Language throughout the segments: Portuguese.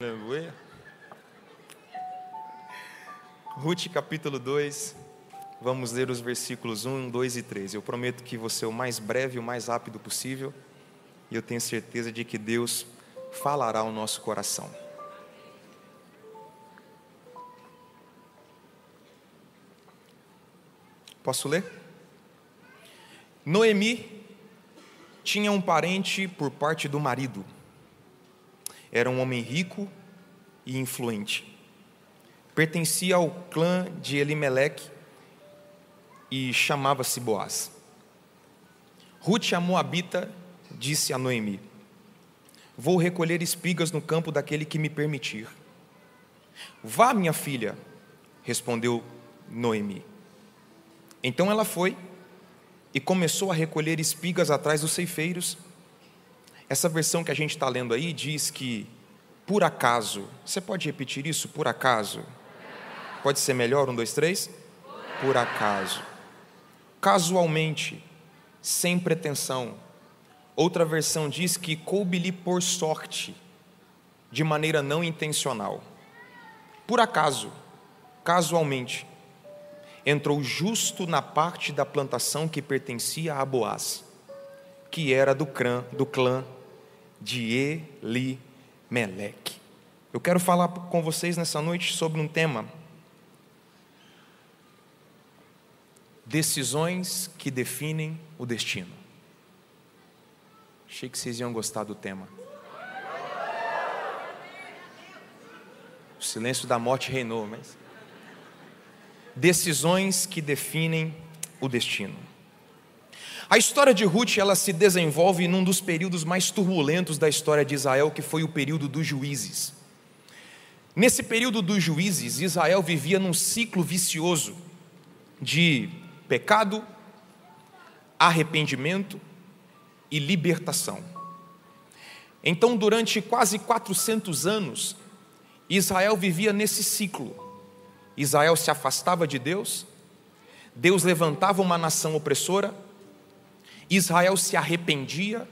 Aleluia. Rute capítulo 2, vamos ler os versículos 1, 2 e 3. Eu prometo que vou ser o mais breve e o mais rápido possível, e eu tenho certeza de que Deus falará ao nosso coração. Posso ler? Noemi tinha um parente por parte do marido. Era um homem rico e influente. Pertencia ao clã de Elimeleque e chamava-se Boaz. Rute, a moabita, disse a Noemi: vou recolher espigas no campo daquele que me permitir. Vá, minha filha, respondeu Noemi. Então ela foi e começou a recolher espigas atrás dos ceifeiros. Essa versão que a gente está lendo aí diz que, por acaso, você pode repetir isso? Por acaso? Pode ser melhor? 1, 2, 3. Por acaso. Casualmente, sem pretensão. Outra versão diz que coube-lhe por sorte, de maneira não intencional. Por acaso, casualmente, entrou justo na parte da plantação que pertencia a Boaz, que era do clã de Elimeleque. Eu quero falar com vocês nessa noite sobre um tema: decisões que definem o destino. Achei que vocês iam gostar do tema. O silêncio da morte reinou, mas... decisões que definem o destino. A história de Rute, ela se desenvolve num dos períodos mais turbulentos da história de Israel, que foi o período dos juízes. Nesse período dos juízes, Israel vivia num ciclo vicioso de pecado, arrependimento e libertação. Então, durante quase 400 anos, Israel vivia nesse ciclo. Israel se afastava de Deus, Deus levantava uma nação opressora, Israel se arrependia,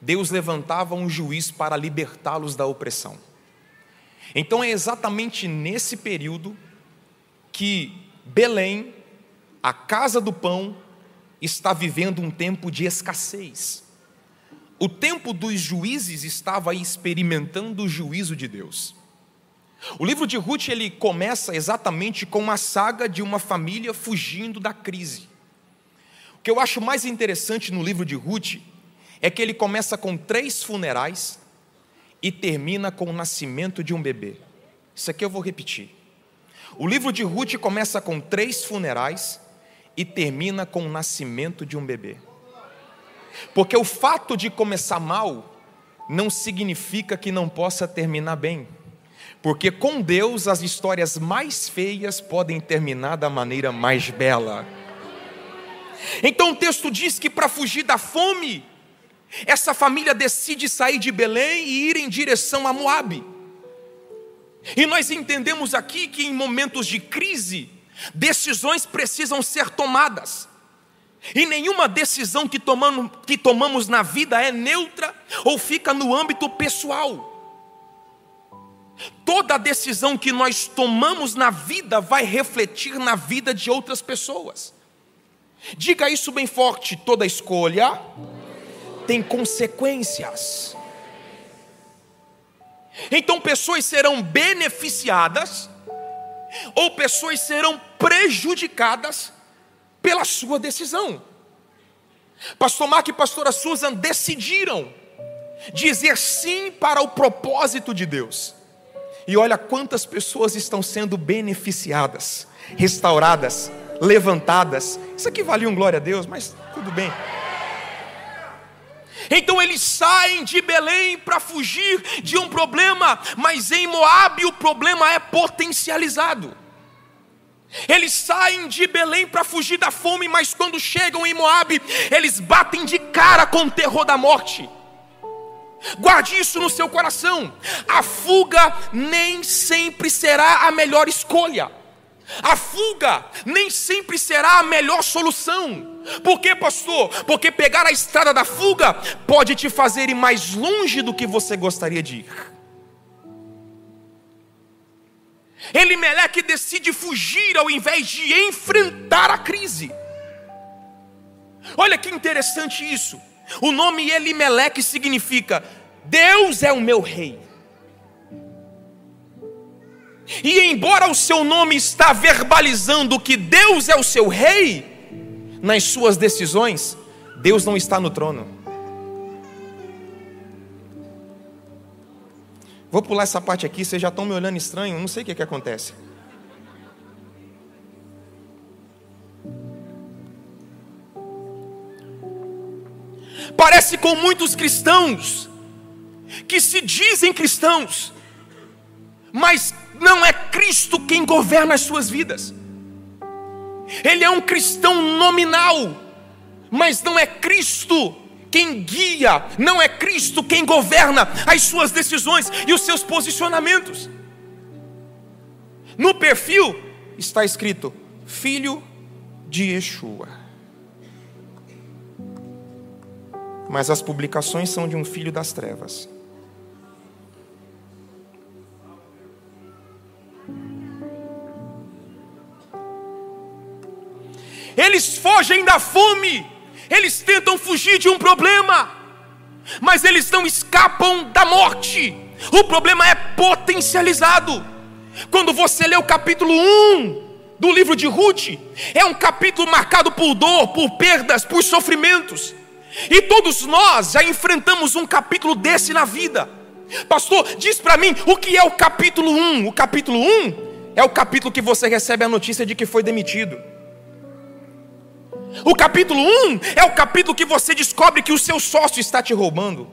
Deus levantava um juiz para libertá-los da opressão. Então é exatamente nesse período que Belém, a casa do pão, está vivendo um tempo de escassez. O tempo dos juízes estava experimentando o juízo de Deus. O livro de Rute, ele começa exatamente com a saga de uma família fugindo da crise. O que eu acho mais interessante no livro de Rute é que ele começa com 3 funerais e termina com o nascimento de um bebê. Isso aqui eu vou repetir. O livro de Rute começa com 3 funerais e termina com o nascimento de um bebê. Porque o fato de começar mal não significa que não possa terminar bem. Porque com Deus as histórias mais feias podem terminar da maneira mais bela. Então o texto diz que, para fugir da fome, essa família decide sair de Belém e ir em direção a Moabe. E nós entendemos aqui que, em momentos de crise, decisões precisam ser tomadas. E nenhuma decisão que tomamos na vida é neutra ou fica no âmbito pessoal. Toda decisão que nós tomamos na vida vai refletir na vida de outras pessoas. Diga isso bem forte: toda escolha tem consequências. Então pessoas serão beneficiadas ou pessoas serão prejudicadas pela sua decisão. Pastor Mark e pastora Susan decidiram dizer sim para o propósito de Deus. E olha quantas pessoas estão sendo beneficiadas, restauradas, levantadas. Isso aqui valia um glória a Deus, mas tudo bem. Então eles saem de Belém para fugir de um problema, mas em Moabe o problema é potencializado. Eles saem de Belém para fugir da fome, mas quando chegam em Moabe, eles batem de cara com o terror da morte. Guarde isso no seu coração: a fuga nem sempre será a melhor escolha. A fuga nem sempre será a melhor solução. Por quê, pastor? Porque pegar a estrada da fuga pode te fazer ir mais longe do que você gostaria de ir. Elimeleque decide fugir ao invés de enfrentar a crise. Olha que interessante isso. O nome Elimeleque significa Deus é o meu rei. E embora o seu nome está verbalizando que Deus é o seu rei, nas suas decisões, Deus não está no trono. Vou pular essa parte aqui, vocês já estão me olhando estranho, não sei o que acontece. Parece com muitos cristãos que se dizem cristãos, mas não é Cristo quem governa as suas vidas. Ele é um cristão nominal, mas não é Cristo quem guia, não é Cristo quem governa as suas decisões e os seus posicionamentos. No perfil está escrito filho de Yeshua, mas as publicações são de um filho das trevas. Eles fogem da fome, eles tentam fugir de um problema, mas eles não escapam da morte. O problema é potencializado. Quando você lê o capítulo 1 do livro de Ruth, é um capítulo marcado por dor, por perdas, por sofrimentos. E todos nós já enfrentamos um capítulo desse na vida. Pastor, diz para mim o que é o capítulo 1. O capítulo 1 é o capítulo que você recebe a notícia de que foi demitido. O capítulo 1 é o capítulo que você descobre que o seu sócio está te roubando.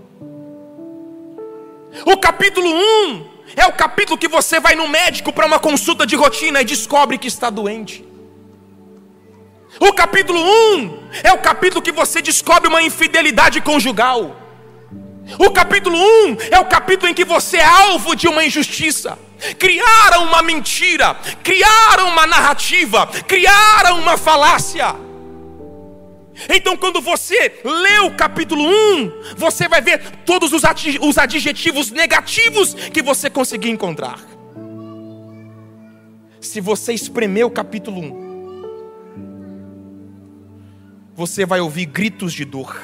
O capítulo 1 é o capítulo que você vai no médico para uma consulta de rotina e descobre que está doente. O capítulo 1 é o capítulo que você descobre uma infidelidade conjugal. O capítulo 1 é o capítulo em que você é alvo de uma injustiça. Criaram uma mentira, criaram uma narrativa, criaram uma falácia. Então quando você lê o capítulo 1, você vai ver todos os adjetivos negativos que você conseguir encontrar. Se você espremer o capítulo 1, você vai ouvir gritos de dor,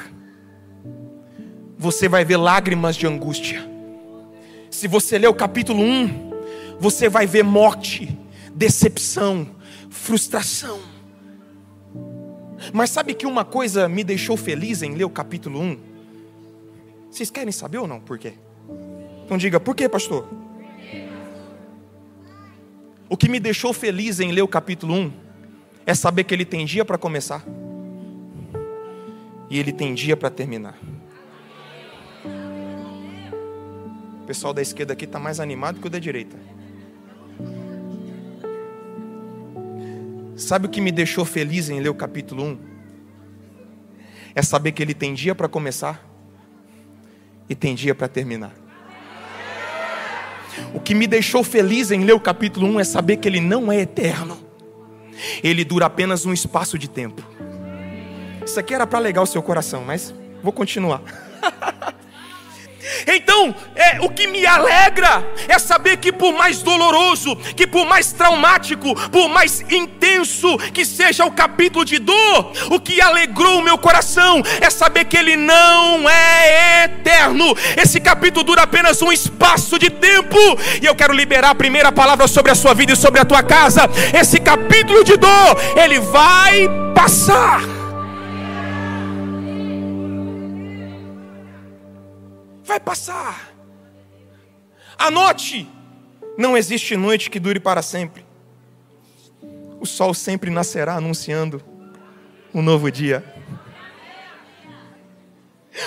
você vai ver lágrimas de angústia. Se você ler o capítulo 1, você vai ver morte, decepção, frustração. Mas sabe que uma coisa me deixou feliz em ler o capítulo 1? Vocês querem saber ou não por quê? Então diga, por quê, pastor? O que me deixou feliz em ler o capítulo 1 é saber que ele tem dia para começar e ele tem dia para terminar. O pessoal da esquerda aqui está mais animado que o da direita. Sabe o que me deixou feliz em ler o capítulo 1? É saber que ele tem dia para começar e tem dia para terminar. O que me deixou feliz em ler o capítulo 1 é saber que ele não é eterno. Ele dura apenas um espaço de tempo. Isso aqui era para alegar o seu coração, mas vou continuar. Então, o que me alegra é saber que por mais doloroso, que por mais traumático, por mais intenso que seja o capítulo de dor, o que alegrou o meu coração é saber que ele não é eterno. Esse capítulo dura apenas um espaço de tempo, e eu quero liberar a primeira palavra sobre a sua vida e sobre a tua casa. Esse capítulo de dor, ele vai passar. Vai passar. Anote, não existe noite que dure para sempre. O sol sempre nascerá anunciando um novo dia.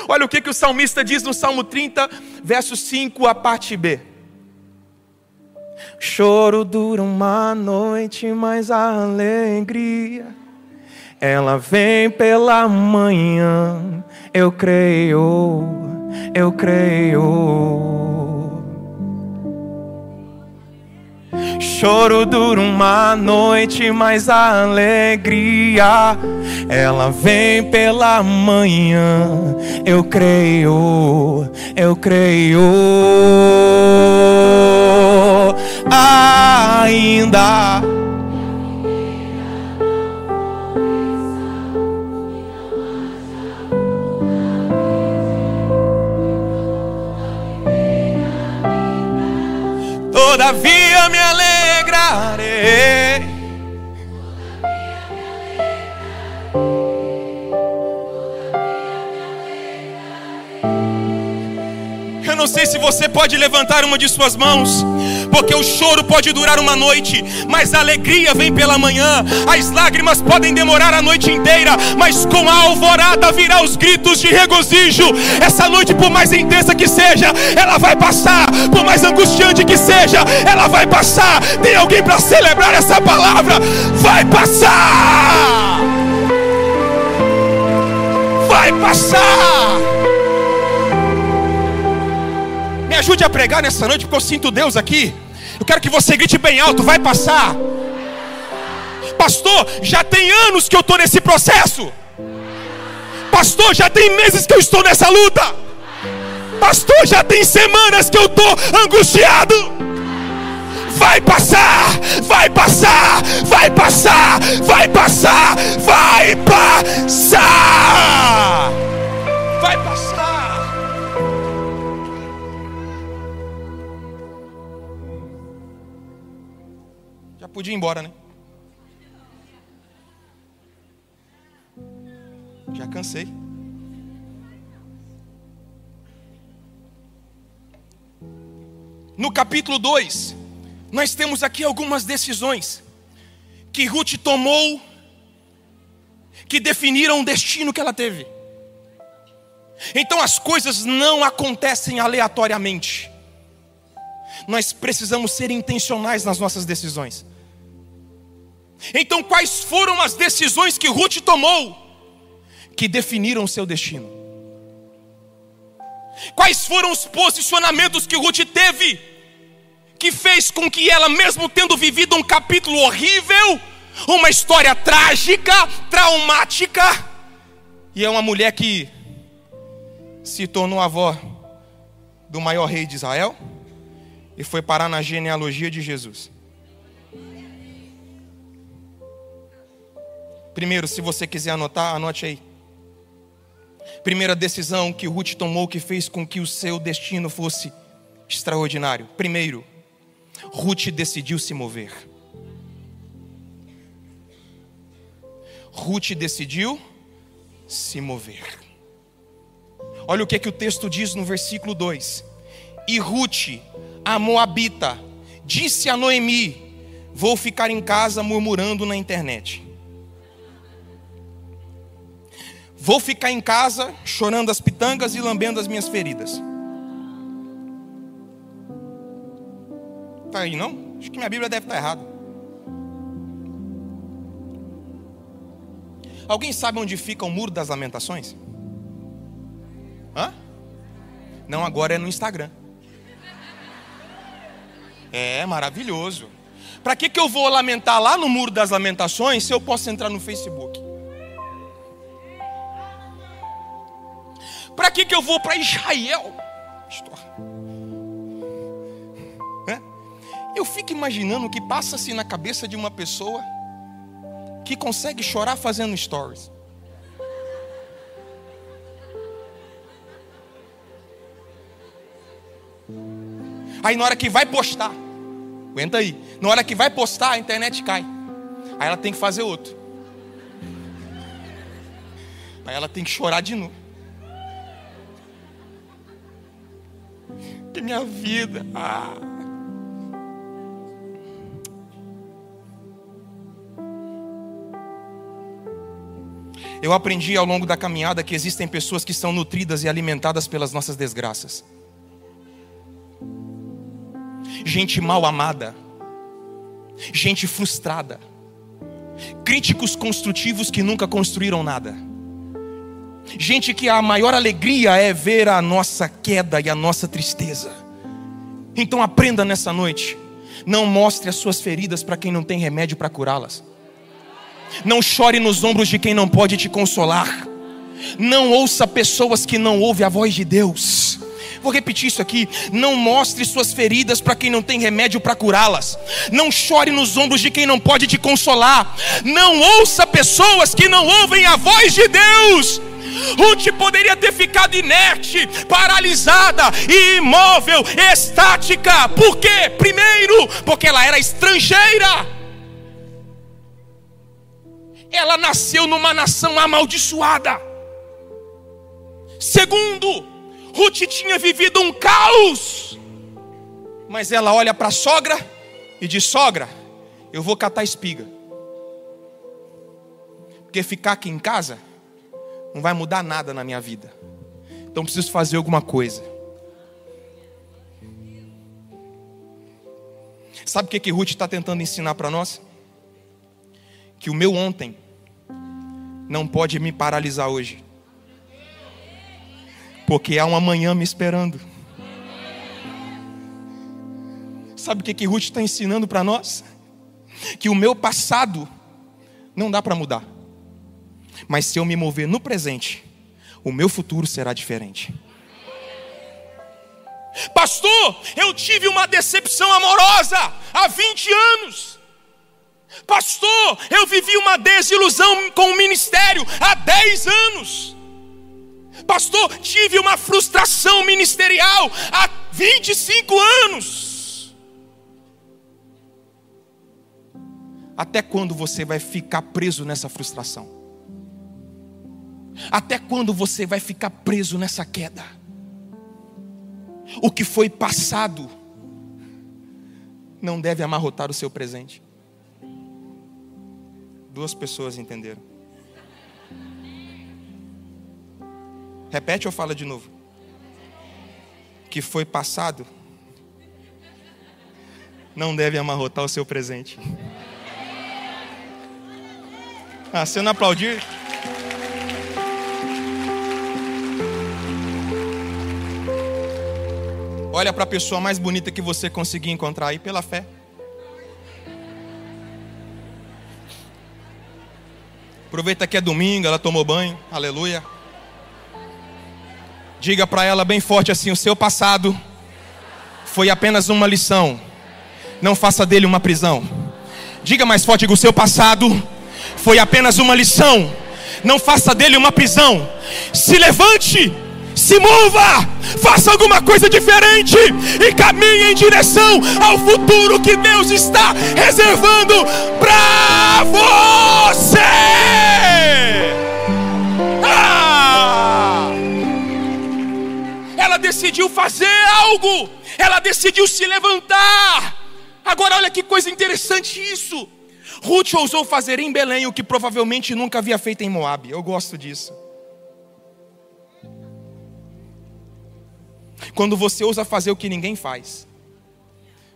Olha o que o salmista diz no Salmo 30, verso 5, a parte B. Choro dura uma noite, mas a alegria, ela vem pela manhã. Eu creio. Eu creio. Choro dura uma noite, mas a alegria, ela vem pela manhã. Eu creio, eu creio. Ai, Todavia me alegrarei. Eu não sei se você pode levantar uma de suas mãos, porque o choro pode durar uma noite, mas a alegria vem pela manhã. As lágrimas podem demorar a noite inteira, mas com a alvorada virá os gritos de regozijo. Essa noite, por mais intensa que seja, ela vai passar. Por mais angustiante que seja, ela vai passar. Tem alguém para celebrar essa palavra? Vai passar! Vai passar! Me ajude a pregar nessa noite, porque eu sinto Deus aqui. Eu quero que você grite bem alto: vai passar. Pastor, já tem anos que eu estou nesse processo. Pastor, já tem meses que eu estou nessa luta. Pastor, já tem semanas que eu estou angustiado. Vai passar, vai passar, vai passar, vai passar, vai passar, vai passar. Podia ir embora, né? Já cansei. No capítulo 2, nós temos aqui algumas decisões que Ruth tomou, que definiram o destino que ela teve. Então as coisas não acontecem aleatoriamente. Nós precisamos ser intencionais nas nossas decisões. Então, quais foram as decisões que Ruth tomou que definiram o seu destino? Quais foram os posicionamentos que Ruth teve que fez com que ela, mesmo tendo vivido um capítulo horrível, uma história trágica, traumática, e é uma mulher que se tornou avó do maior rei de Israel e foi parar na genealogia de Jesus? Primeiro, se você quiser anotar, anote aí. Primeira decisão que Ruth tomou que fez com que o seu destino fosse extraordinário. Primeiro, Ruth decidiu se mover. Ruth decidiu se mover. Olha o que o texto diz no versículo 2. E Ruth, a moabita, disse a Noemi: vou ficar em casa murmurando na internet. Vou ficar em casa chorando as pitangas e lambendo as minhas feridas. Tá aí, não? Acho que minha Bíblia deve estar errada. Alguém sabe onde fica o Muro das Lamentações? Hã? Não, agora é no Instagram. É maravilhoso. Para que eu vou lamentar lá no Muro das Lamentações se eu posso entrar no Facebook? Para que eu vou para Israel? Eu fico imaginando o que passa-se na cabeça de uma pessoa que consegue chorar fazendo stories. Aí na hora que vai postar, aguenta aí, na hora que vai postar a internet cai. Aí ela tem que fazer outro. Aí ela tem que chorar de novo. Que minha vida. Ah. Eu aprendi ao longo da caminhada que existem pessoas que são nutridas e alimentadas pelas nossas desgraças. Gente mal amada, gente frustrada, críticos construtivos que nunca construíram nada, gente que a maior alegria é ver a nossa queda e a nossa tristeza. Então aprenda nessa noite: não mostre as suas feridas para quem não tem remédio para curá-las. Não chore nos ombros de quem não pode te consolar. Não ouça pessoas que não ouvem a voz de Deus. Vou repetir isso aqui: não mostre suas feridas para quem não tem remédio para curá-las. Não chore nos ombros de quem não pode te consolar. Não ouça pessoas que não ouvem a voz de Deus. Ruth poderia ter ficado inerte, paralisada e imóvel, estática. Por quê? Primeiro, porque ela era estrangeira. Ela nasceu numa nação amaldiçoada. Segundo, Ruth tinha vivido um caos. Mas ela olha para a sogra e diz: sogra, eu vou catar espiga. Porque ficar aqui em casa não vai mudar nada na minha vida. Então preciso fazer alguma coisa. Sabe o que Ruth está tentando ensinar para nós? Que o meu ontem não pode me paralisar hoje. Porque há um amanhã me esperando. Sabe o que Ruth está ensinando para nós? Que o meu passado não dá para mudar. Mas se eu me mover no presente, o meu futuro será diferente. Pastor, eu tive uma decepção amorosa há 20 anos. Pastor, eu vivi uma desilusão com o ministério há 10 anos. Pastor, tive uma frustração ministerial há 25 anos. Até quando você vai ficar preso nessa frustração? Até quando você vai ficar preso nessa queda? O que foi passado não deve amarrotar o seu presente. 2 pessoas entenderam. Repete ou fala de novo? O que foi passado não deve amarrotar o seu presente. Ah, se eu não aplaudir... Olha para a pessoa mais bonita que você conseguir encontrar aí pela fé. Aproveita que é domingo, ela tomou banho, aleluia. Diga para ela bem forte assim: o seu passado foi apenas uma lição, não faça dele uma prisão. Diga mais forte: o seu passado foi apenas uma lição, não faça dele uma prisão. Se levante! Se mova, faça alguma coisa diferente e caminhe em direção ao futuro que Deus está reservando para você. Ela decidiu fazer algo, ela decidiu se levantar. Agora olha que coisa interessante isso. Ruth ousou fazer em Belém o que provavelmente nunca havia feito em Moabe. Eu gosto disso. Quando você ousa fazer o que ninguém faz,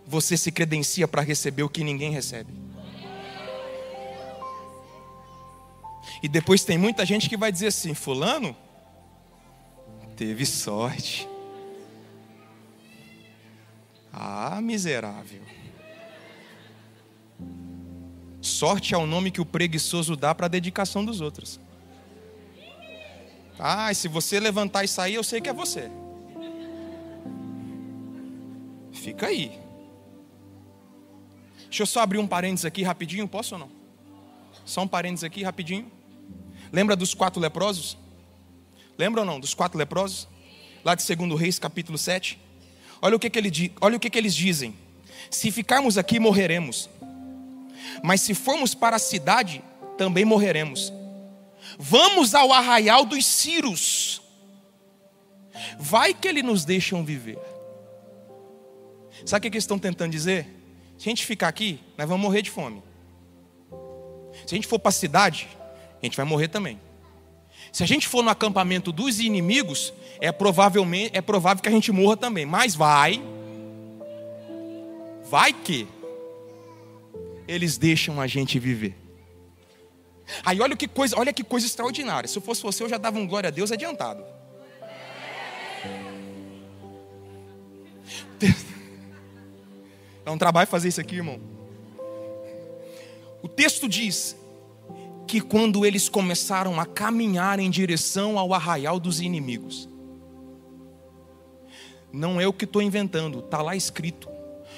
você se credencia para receber o que ninguém recebe. E depois tem muita gente que vai dizer assim: fulano teve sorte. Ah, miserável. Sorte é o nome que o preguiçoso dá para a dedicação dos outros. Ah, e se você levantar e sair, eu sei que é você. Fica aí. Deixa eu só abrir um parênteses aqui rapidinho, posso ou não? Só um parênteses aqui rapidinho. Lembra dos 4 leprosos? Lembra ou não dos 4 leprosos? Lá de 2 Reis capítulo 7. Olha o que eles dizem: se ficarmos aqui morreremos, mas se formos para a cidade também morreremos. Vamos ao arraial dos Círios, vai que eles nos deixam viver. Sabe o que eles estão tentando dizer? Se a gente ficar aqui, nós vamos morrer de fome. Se a gente for para a cidade, a gente vai morrer também. Se a gente for no acampamento dos inimigos, é provável que a gente morra também. Mas vai que eles deixam a gente viver. Aí olha que coisa extraordinária. Se eu fosse você, eu já dava um glória a Deus adiantado. É um trabalho fazer isso aqui, irmão. O texto diz que quando eles começaram a caminhar em direção ao arraial dos inimigos, não é eu que estou inventando, está lá escrito.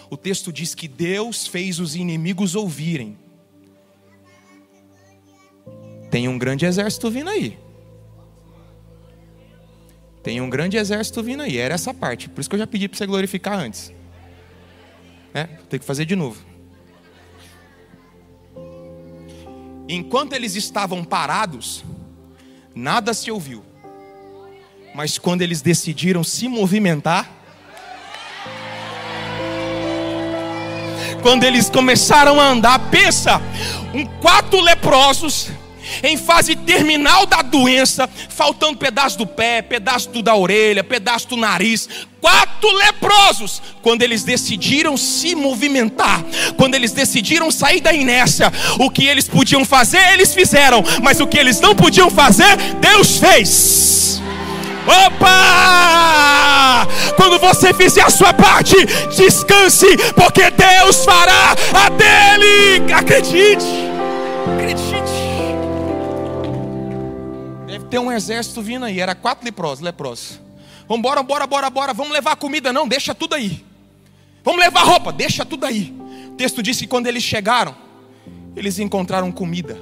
O texto diz que Deus fez os inimigos ouvirem: tem um grande exército vindo aí. Tem um grande exército vindo aí. Era essa parte. Por isso que eu já pedi para você glorificar antes. Tem que fazer de novo. Enquanto eles estavam parados, nada se ouviu. Mas quando eles decidiram se movimentar, quando eles começaram a andar, pensa, 4 leprosos em fase terminal da doença, faltando pedaço do pé, pedaço da orelha, pedaço do nariz. 4 leprosos, quando eles decidiram se movimentar, quando eles decidiram sair da inércia, o que eles podiam fazer, eles fizeram, mas o que eles não podiam fazer, Deus fez. Opa! Quando você fizer a sua parte, descanse, porque Deus fará a dele. Acredite, acredite. Deve ter um exército vindo aí. Era 4 leprosos. Vambora, bora. Vamos levar comida? Não, deixa tudo aí. Vamos levar roupa? Deixa tudo aí. O texto diz que quando eles chegaram, eles encontraram comida,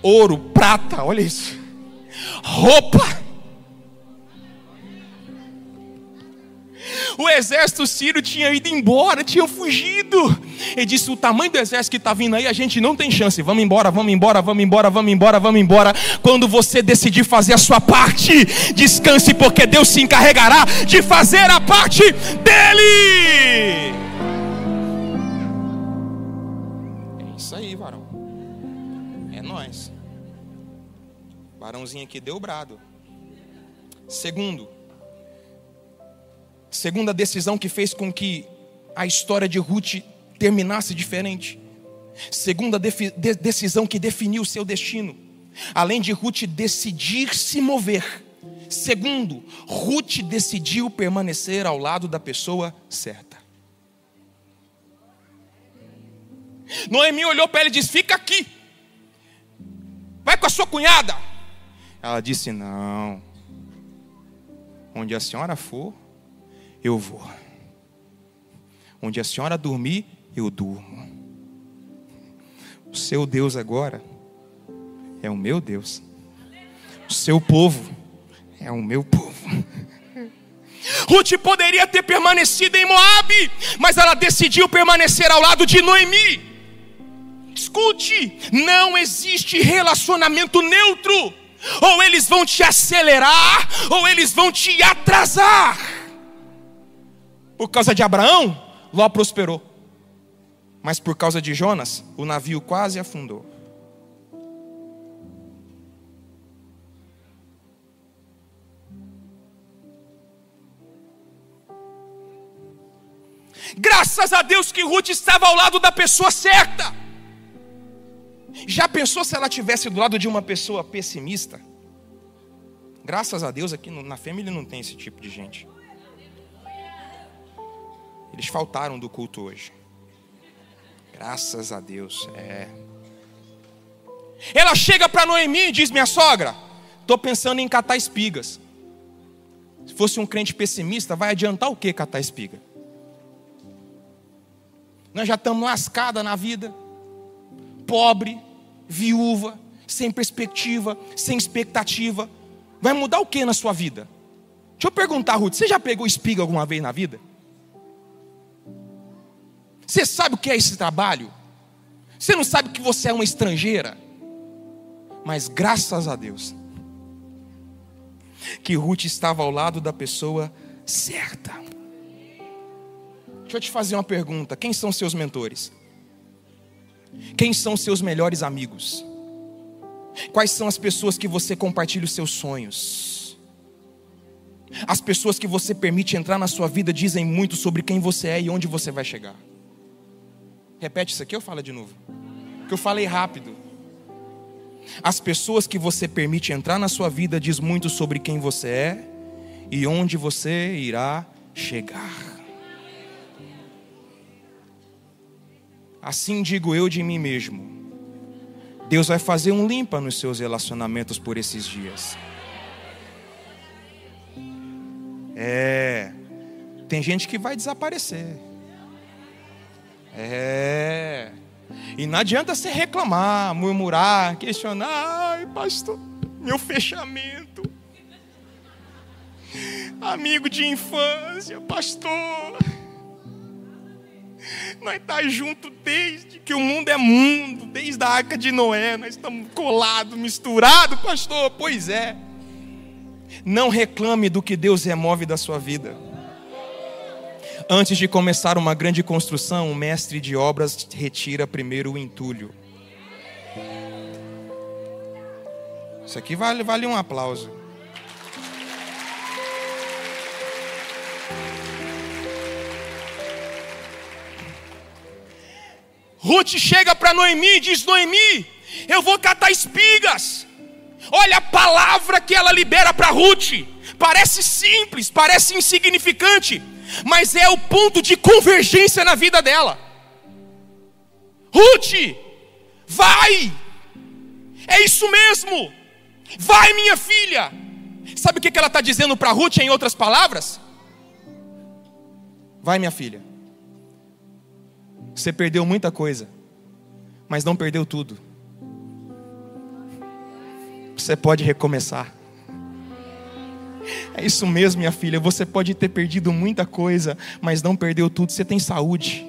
ouro, prata, olha isso, roupa. O exército sírio tinha ido embora, tinha fugido. Ele disse: o tamanho do exército que está vindo aí, a gente não tem chance. Vamos embora, vamos embora. Quando você decidir fazer a sua parte, descanse, porque Deus se encarregará de fazer a parte dele. É isso aí, varão. É nóis. Varãozinho aqui deu brado. Segunda decisão que fez com que a história de Ruth terminasse diferente. Segunda decisão que definiu o seu destino. Além de Ruth decidir se mover, segundo, Ruth decidiu permanecer ao lado da pessoa certa. Noemi olhou para ela e disse: fica aqui, vai com a sua cunhada. Ela disse: não, onde a senhora for, eu vou. Onde a senhora dormir, eu durmo. O seu Deus agora é o meu Deus. O seu povo é o meu povo. Ruth poderia ter permanecido em Moabe, mas ela decidiu permanecer ao lado de Noemi. Escute, não existe relacionamento neutro. Ou eles vão te acelerar, ou eles vão te atrasar. Por causa de Abraão, Ló prosperou. Mas por causa de Jonas, o navio quase afundou. Graças a Deus que Ruth estava ao lado da pessoa certa. Já pensou se ela tivesse do lado de uma pessoa pessimista? Graças a Deus aqui na família não tem esse tipo de gente. Eles faltaram do culto hoje. Graças a Deus. Ela chega para Noemi e diz: minha sogra, estou pensando em catar espigas. Se fosse um crente pessimista, vai adiantar o que catar espiga? Nós já estamos lascados na vida. Pobre, viúva, sem perspectiva, sem expectativa. Vai mudar o que na sua vida? Deixa eu perguntar, Ruth, você já pegou espiga alguma vez na vida? Você sabe o que é esse trabalho? Você não sabe que você é uma estrangeira? Mas graças a Deus que Ruth estava ao lado da pessoa certa. Deixa eu te fazer uma pergunta: quem são seus mentores? Quem são seus melhores amigos? Quais são as pessoas que você compartilha os seus sonhos? As pessoas que você permite entrar na sua vida dizem muito sobre quem você é e onde você vai chegar. Repete isso aqui ou fala de novo? Porque eu falei rápido. As pessoas que você permite entrar na sua vida diz muito sobre quem você é e onde você irá chegar. Assim digo eu de mim mesmo. Deus vai fazer um limpa nos seus relacionamentos por esses dias. Tem gente que vai desaparecer. E não adianta você reclamar, murmurar, questionar. Ai, pastor, meu fechamento. amigo de infância, pastor. Nós estamos juntos desde que o mundo é mundo, desde a Arca de Noé. Nós estamos colados, misturados, pastor. Pois é. Não reclame do que Deus remove da sua vida. Antes de começar uma grande construção, o mestre de obras retira primeiro o entulho. Isso aqui vale um aplauso. Ruth chega para Noemi e diz: Noemi, eu vou catar espigas. Olha a palavra que ela libera para Ruth. Parece simples, parece insignificante, mas é o ponto de convergência na vida dela. Ruth, vai. É isso mesmo. Vai, minha filha. Sabe o que ela está dizendo para Ruth em outras palavras? Vai, minha filha. Você perdeu muita coisa, mas não perdeu tudo. Você pode recomeçar. É isso mesmo, minha filha. Você pode ter perdido muita coisa, mas não perdeu tudo. Você tem saúde.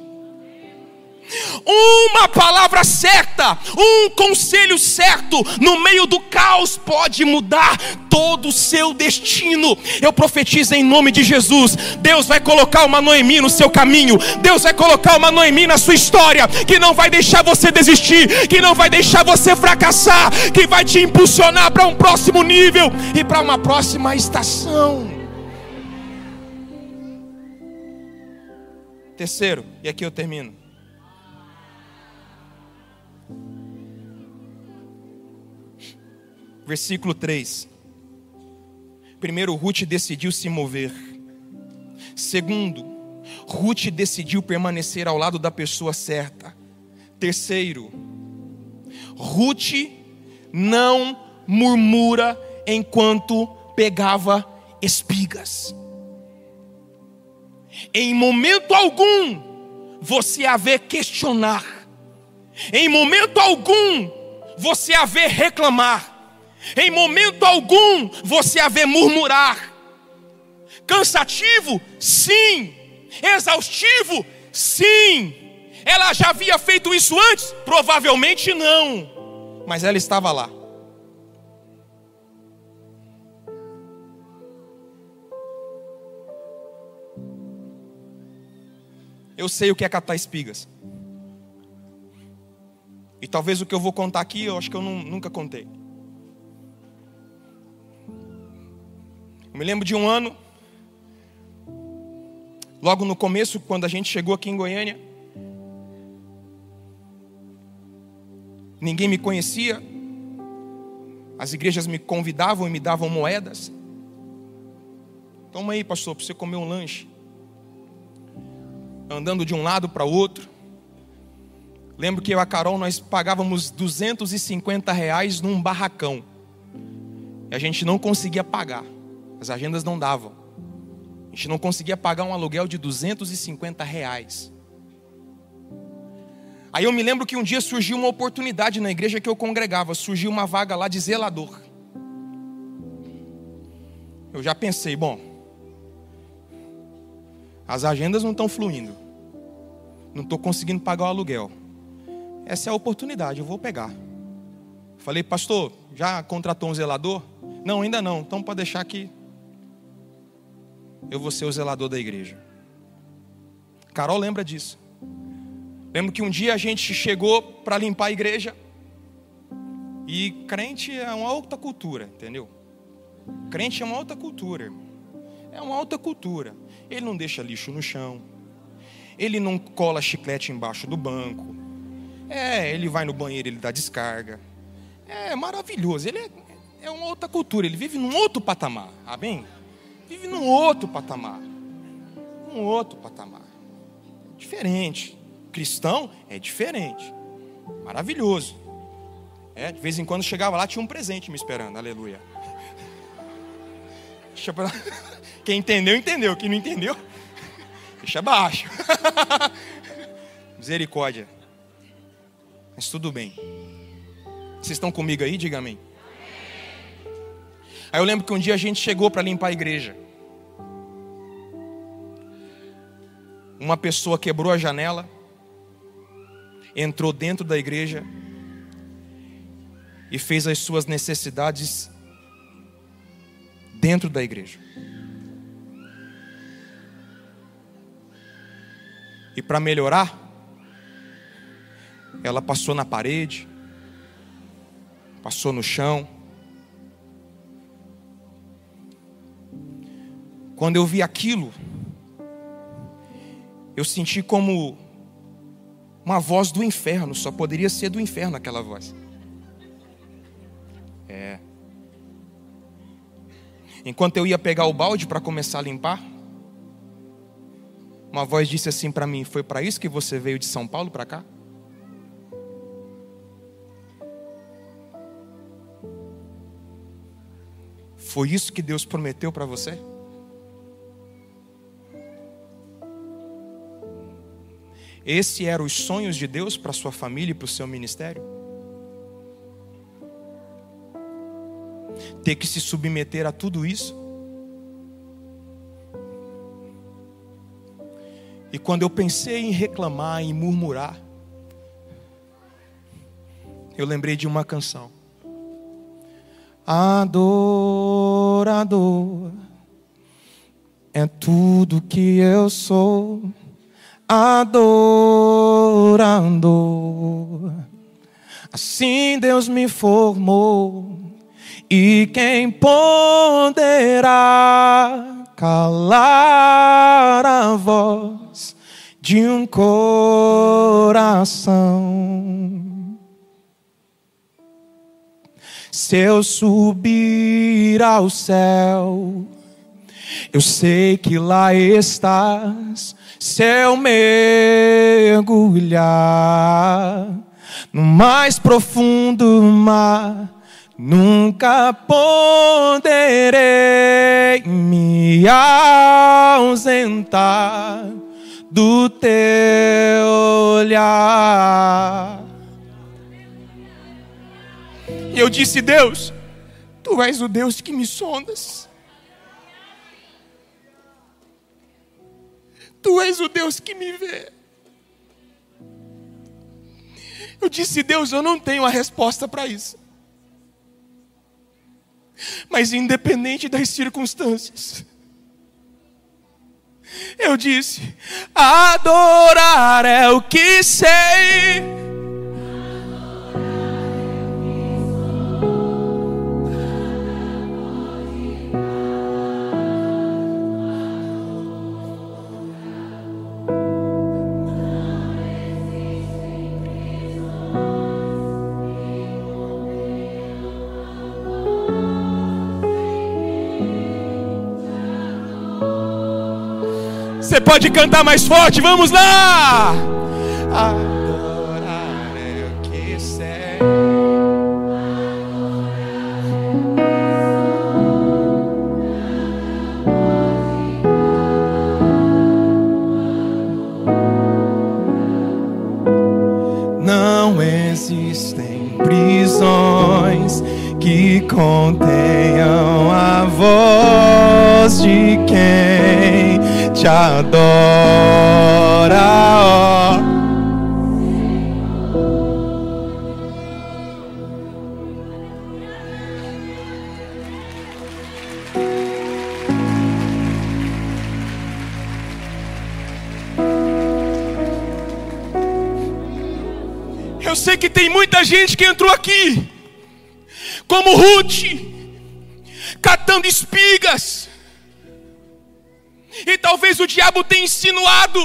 Uma palavra certa, um conselho certo no meio do caos pode mudar todo o seu destino. Eu profetizo em nome de Jesus. Deus vai colocar uma Noemi no seu caminho. Deus vai colocar uma Noemi na sua história, que não vai deixar você desistir, que não vai deixar você fracassar, que vai te impulsionar para um próximo nível e para uma próxima estação. Terceiro, e aqui eu termino. Versículo 3. Primeiro, Ruth decidiu se mover. Segundo, Ruth decidiu permanecer ao lado da pessoa certa. Terceiro, Ruth não murmura enquanto pegava espigas. Em momento algum, você a vê questionar. Em momento algum, você a vê reclamar. Em momento algum você a vê murmurar. Cansativo? Sim. Exaustivo? Sim. Ela já havia feito isso antes? Provavelmente não. Mas ela estava lá. Eu sei o que é catar espigas. E talvez o que eu vou contar aqui, eu acho que eu nunca contei. Me lembro de um ano, logo no começo, quando a gente chegou aqui em Goiânia, ninguém me conhecia, as igrejas me convidavam e me davam moedas. Toma aí, pastor, para você comer um lanche. Andando de um lado para o outro. Lembro que eu e a Carol, nós pagávamos R$250 num barracão. E a gente não conseguia pagar. As agendas não davam. A gente não conseguia pagar um aluguel de R$250. Aí eu me lembro que um dia surgiu uma oportunidade na igreja que eu congregava. Surgiu uma vaga lá de zelador. Eu já pensei, bom, as agendas não estão fluindo. Não estou conseguindo pagar o aluguel. Essa é a oportunidade, eu vou pegar. Falei, pastor, já contratou um zelador? Não, ainda não. Então pode deixar que eu vou ser o zelador da igreja. Carol lembra disso. Lembro que um dia a gente chegou para limpar a igreja. E crente é uma outra cultura, entendeu? Crente é uma outra cultura, irmão. É uma outra cultura. Ele não deixa lixo no chão. Ele não cola chiclete embaixo do banco. Ele vai no banheiro, ele dá descarga. É maravilhoso. Ele é uma outra cultura. Ele vive num outro patamar. Amém? Vive num outro patamar. Num outro patamar. Diferente. Cristão é diferente. Maravilhoso. De vez em quando chegava lá, tinha um presente me esperando. Aleluia. Deixa pra... Quem entendeu, entendeu. Quem não entendeu, deixa abaixo. Misericórdia. Mas tudo bem. Vocês estão comigo aí? Diga amém. Aí eu lembro que um dia a gente chegou para limpar a igreja. uma pessoa quebrou a janela, entrou dentro da igreja e fez as suas necessidades dentro da igreja. E para melhorar, ela passou na parede, passou no chão. Quando eu vi aquilo, eu senti como uma voz do inferno. Só poderia ser do inferno aquela voz. É. Enquanto eu ia pegar o balde para começar a limpar, uma voz disse assim para mim: foi para isso que você veio de São Paulo para cá? Foi isso que Deus prometeu para você? Esse eram os sonhos de Deus para sua família e para o seu ministério? Ter que se submeter a tudo isso? E quando eu pensei em reclamar, em murmurar, eu lembrei de uma canção. Adorador é tudo que eu sou. Adorador, assim Deus me formou. E quem poderá calar a voz de um coração? Se eu subir ao céu, eu sei que lá estás. Se eu mergulhar no mais profundo mar, nunca poderei me ausentar do teu olhar. E eu disse: Deus, Tu és o Deus que me sondas. Tu és o Deus que me vê. Eu disse: Deus, eu não tenho a resposta para isso. Mas independente das circunstâncias, eu disse: adorar é o que sei. Você pode cantar mais forte, vamos lá! Adorar é o que sei. Não existem prisões que contenham a voz de quem Te adora, ó. Eu sei que tem muita gente que entrou aqui como Ruth, catando espigas. E talvez o diabo tenha insinuado,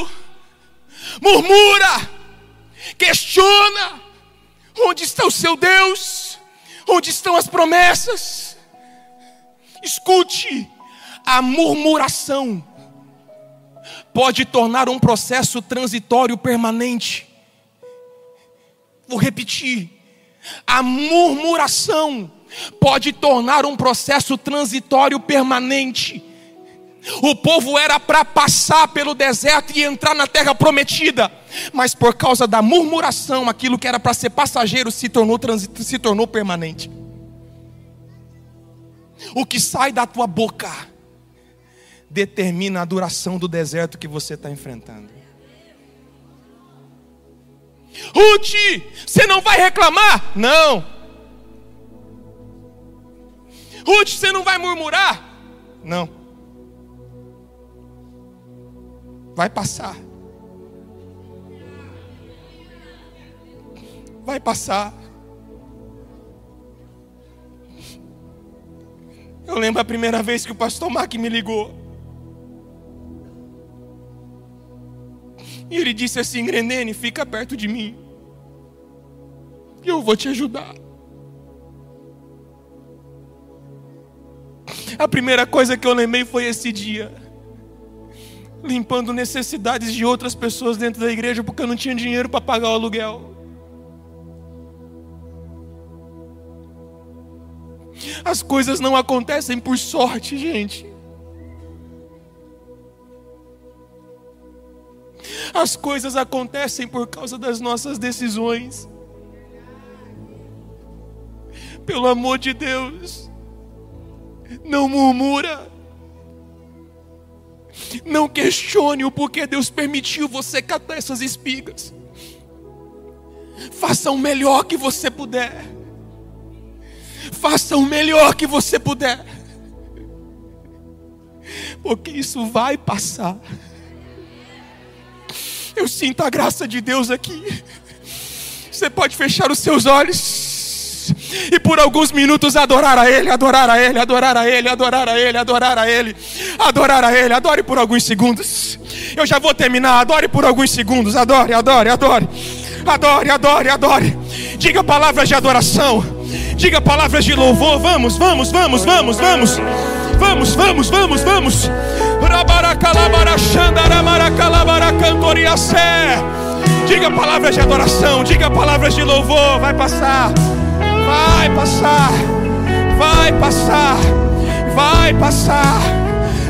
murmura, questiona: onde está o seu Deus? Onde estão as promessas? Escute, a murmuração pode tornar um processo transitório permanente. Vou repetir: a murmuração pode tornar um processo transitório permanente. O povo era para passar pelo deserto e entrar na terra prometida, mas por causa da murmuração, aquilo que era para ser passageiro se tornou permanente. O que sai da tua boca determina a duração do deserto que você está enfrentando. Ruth, você não vai reclamar? Não. Ruth, você não vai murmurar? Não. Vai passar. Vai passar. Eu lembro a primeira vez que o pastor Mark me ligou. E ele disse assim: Grenene, fica perto de mim. Eu vou te ajudar. A primeira coisa que eu lembrei foi esse dia. Limpando necessidades de outras pessoas dentro da igreja, porque eu não tinha dinheiro para pagar o aluguel. As coisas não acontecem por sorte, gente. As coisas acontecem por causa das nossas decisões. Pelo amor de Deus, não murmura. Não questione o porquê Deus permitiu você catar essas espigas. Faça o melhor que você puder. Faça o melhor que você puder. Porque isso vai passar. Eu sinto a graça de Deus aqui. Você pode fechar os seus olhos e por alguns minutos adorar a Ele, adorar a Ele, adorar a Ele, adorar a Ele, adorar a Ele, adorar a Ele. Adore por alguns segundos. Eu já vou terminar. Adore por alguns segundos. Adore, adore, adore. Adore, adore, adore. Diga palavras de adoração. Diga palavras de louvor. Vamos, vamos, vamos, vamos, vamos. Vamos, vamos, vamos, vamos. Diga palavras de adoração, diga palavras de louvor. Vai passar, vai passar, vai passar, vai passar,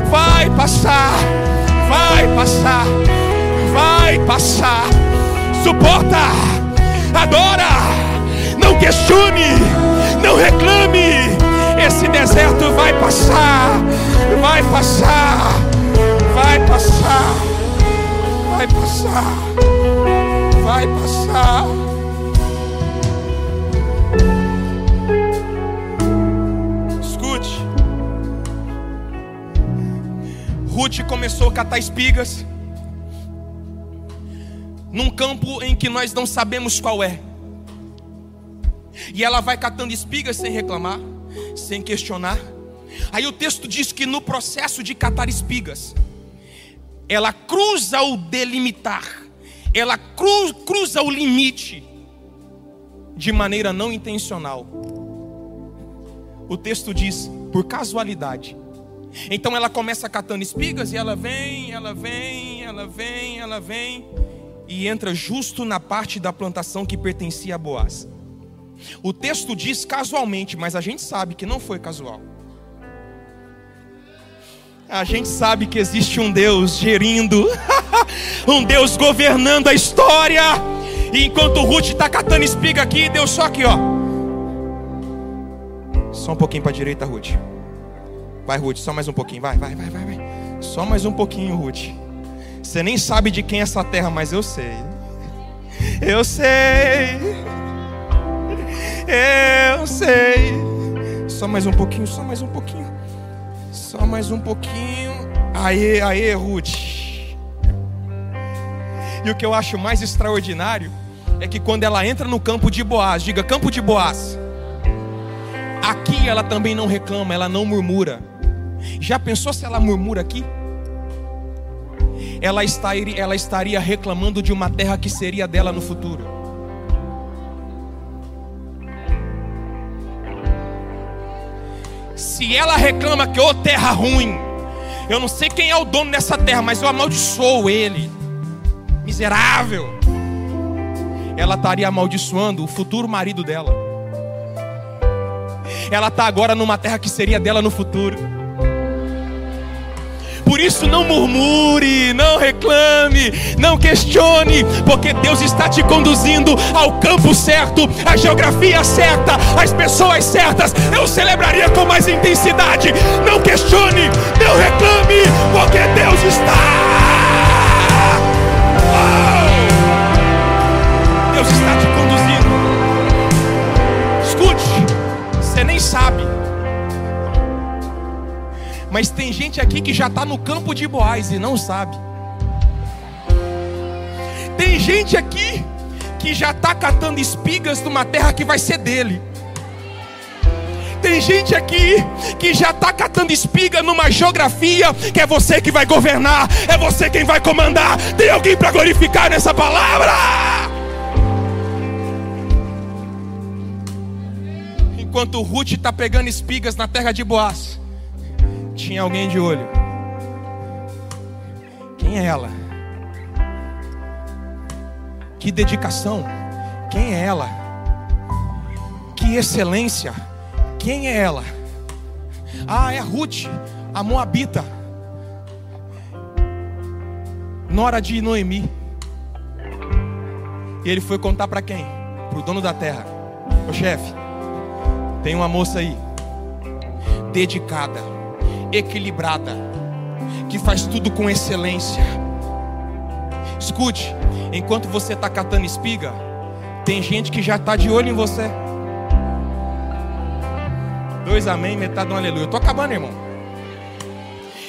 vai passar, vai passar, vai passar. Suporta, adora, não questione, não reclame. Esse deserto vai passar, vai passar, vai passar, vai passar, vai passar. Escute, Ruth começou a catar espigas num campo em que nós não sabemos qual é. E ela vai catando espigas sem reclamar, sem questionar. Aí o texto diz que no processo de catar espigas, ela cruza o delimitar, ela cruza o limite de maneira não intencional. O texto diz, por casualidade. Então ela começa catando espigas e ela vem, ela vem, ela vem, ela vem, e entra justo na parte da plantação que pertencia a Boaz. O texto diz casualmente, mas a gente sabe que não foi casual. A gente sabe que existe um Deus gerindo, um Deus governando a história. E enquanto Ruth está catando espiga aqui, Deus só aqui, ó. Só um pouquinho para a direita, Ruth. Vai, Ruth, só mais um pouquinho. Vai, vai, vai, vai, vai. Só mais um pouquinho, Ruth. Você nem sabe de quem é essa terra, mas eu sei. Eu sei. Eu sei. Só mais um pouquinho, só mais um pouquinho. Só mais um pouquinho. Aê, aê, Ruth. E o que eu acho mais extraordinário é que quando ela entra no campo de Boaz, diga campo de Boaz, aqui ela também não reclama, ela não murmura. Já pensou se ela murmura aqui? Ela estaria reclamando de uma terra que seria dela no futuro. Se ela reclama que, ô terra ruim, eu não sei quem é o dono dessa terra, mas eu amaldiçoo ele, miserável, ela estaria amaldiçoando o futuro marido dela. Ela está agora numa terra que seria dela no futuro. Por isso não murmure, não reclame, não questione, porque Deus está te conduzindo ao campo certo, à geografia certa, às pessoas certas. Eu celebraria com mais intensidade. Não questione, não reclame, porque Deus está. Oh! Deus está. gente aqui que já está no campo de Boás e não sabe. Tem gente aqui que já está catando espigas de uma terra que vai ser dele. Tem gente aqui que já está catando espiga numa geografia que é você que vai governar, é você quem vai comandar. Tem alguém para glorificar nessa palavra? Enquanto Ruth está pegando espigas na terra de Boaz, tinha alguém de olho. Quem é ela? Que dedicação? Quem é ela? Que excelência? Quem é ela? Ah, é a Ruth, a moabita, nora de Noemi. E ele foi contar para quem? Para o dono da terra. Ô chefe, tem uma moça aí, dedicada, equilibrada, que faz tudo com excelência. Escute, enquanto você está catando espiga, tem gente que já está de olho em você. 2 amém, metade um aleluia. Eu estou acabando, irmão.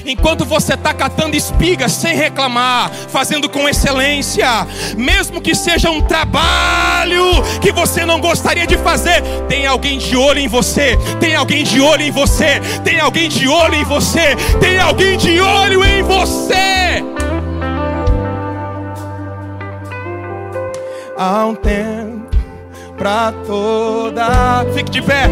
Enquanto você está catando espigas sem reclamar, fazendo com excelência, mesmo que seja um trabalho que você não gostaria de fazer, tem alguém de olho em você, tem alguém de olho em você, tem alguém de olho em você, tem alguém de olho em você. Há um tempo para toda... Fique de pé.